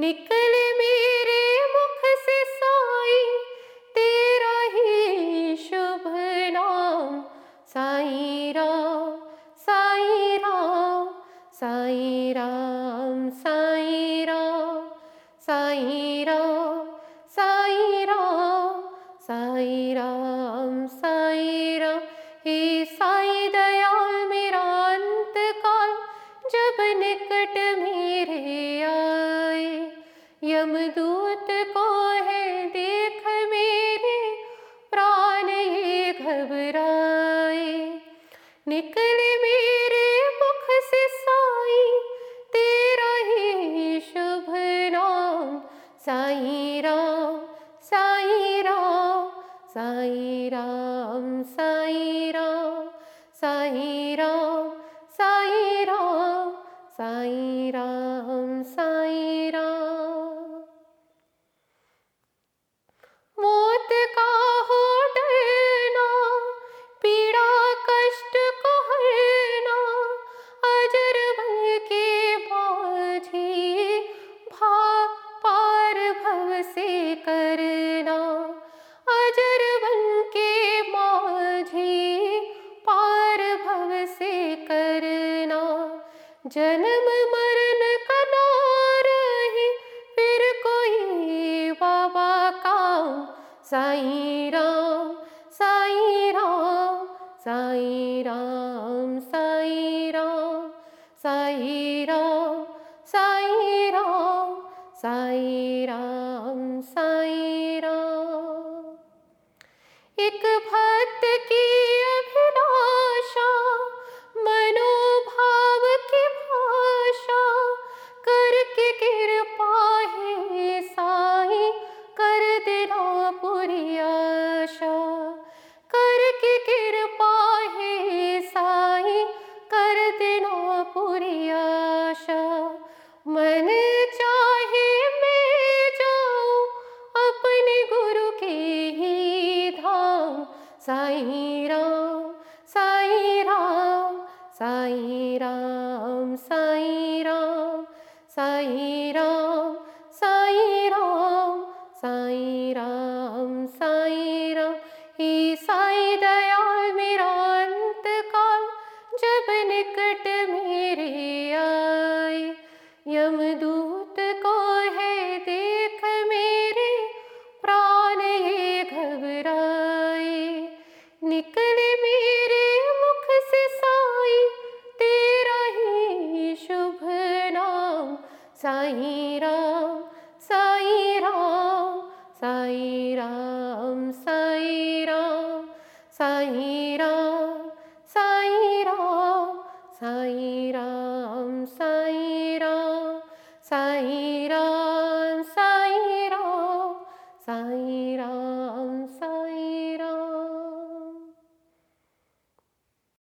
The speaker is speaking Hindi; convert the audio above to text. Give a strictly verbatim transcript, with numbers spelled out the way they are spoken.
निकले मेरे मुख से साई तेरा ही शुभ नाम। साईं राम साईं राम साईं राम साईं राम साईं राम साईं राम साईं राम साईं राम। हे साईं दयाल मेरा अंत काल जब निकट मेरे आए, यमदूत को है देख मेरे प्राण ये घबराए। निकले मेरे मुख से साई तेरा ही शुभ नाम। साईं राम साईं राम साईं राम साईं राम साईं राम साईं राम साईं राम साईं राम। मौत का हो डरना, पीड़ा कष्ट को हरना, अजर भव के बाजी भा पार भव से करना। अजर बन के माझी पार भव से करना। जन्म मरण का ना रहे फिर कोई बाबा काम। साईं राम साईं राम साईं राम साईं राम साईं राम साईं राम साईं राम साईं राम। एक भक्त की अभिलाषा, मनोभाव की भाषा, करके कृपा है साईं कर देना पूरी आशा। करके कृपा है साईं कर देना पूरी आशा। मन चाहे मैं जाऊं अपने गुरु के ही धाम। साईं राम साईं राम साईं राम साईं राम साईं राम साईं राम साईं राम साईं राम। हे साईं दयाल मेरा अंत काल जब निकट मेरे आए, यमदूत को है देख मेरे प्राण ये घबराए। निकले मेरे मुख से साई तेरा ही शुभ नाम। साईं राम साईं राम साईं राम साईं राम साईं राम साईं राम साईं राम साईं राम साईं राम।